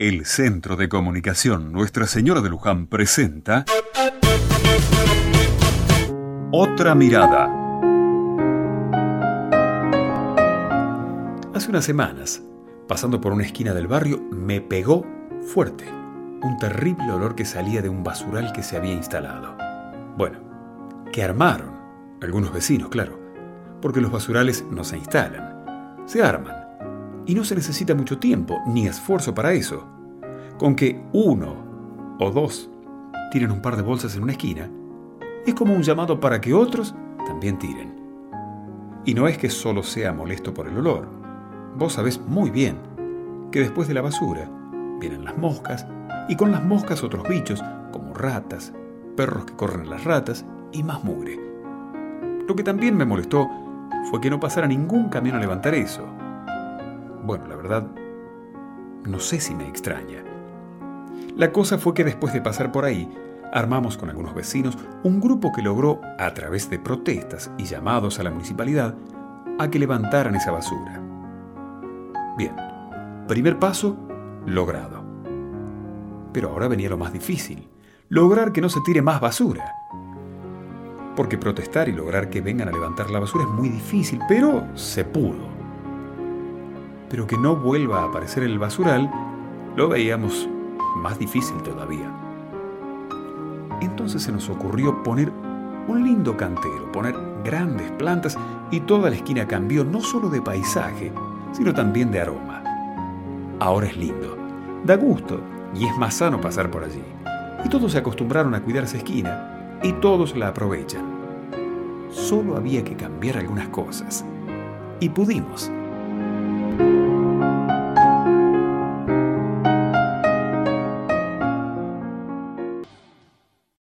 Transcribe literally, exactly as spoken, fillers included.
El Centro de Comunicación Nuestra Señora de Luján presenta Otra Mirada. Hace unas semanas, pasando por una esquina del barrio, me pegó fuerte un terrible olor que salía de un basural que se había instalado. Bueno, que armaron algunos vecinos, claro, porque los basurales no se instalan, se arman. Y no se necesita mucho tiempo ni esfuerzo para eso. Con que uno o dos tiren un par de bolsas en una esquina, es como un llamado para que otros también tiren. Y no es que solo sea molesto por el olor. Vos sabés muy bien que después de la basura vienen las moscas, y con las moscas otros bichos como ratas, perros que corren las ratas y más mugre. Lo que también me molestó fue que no pasara ningún camión a levantar eso. Bueno, la verdad, no sé si me extraña. La cosa fue que después de pasar por ahí, armamos con algunos vecinos un grupo que logró, a través de protestas y llamados a la municipalidad, a que levantaran esa basura. Bien, primer paso logrado. Pero ahora venía lo más difícil, lograr que no se tire más basura. Porque protestar y lograr que vengan a levantar la basura es muy difícil, pero se pudo. Pero que no vuelva a aparecer el basural, lo veíamos más difícil todavía. Entonces se nos ocurrió poner un lindo cantero, poner grandes plantas, y toda la esquina cambió no solo de paisaje, sino también de aroma. Ahora es lindo, da gusto y es más sano pasar por allí. Y todos se acostumbraron a cuidar esa esquina y todos la aprovechan. Solo había que cambiar algunas cosas. Y pudimos.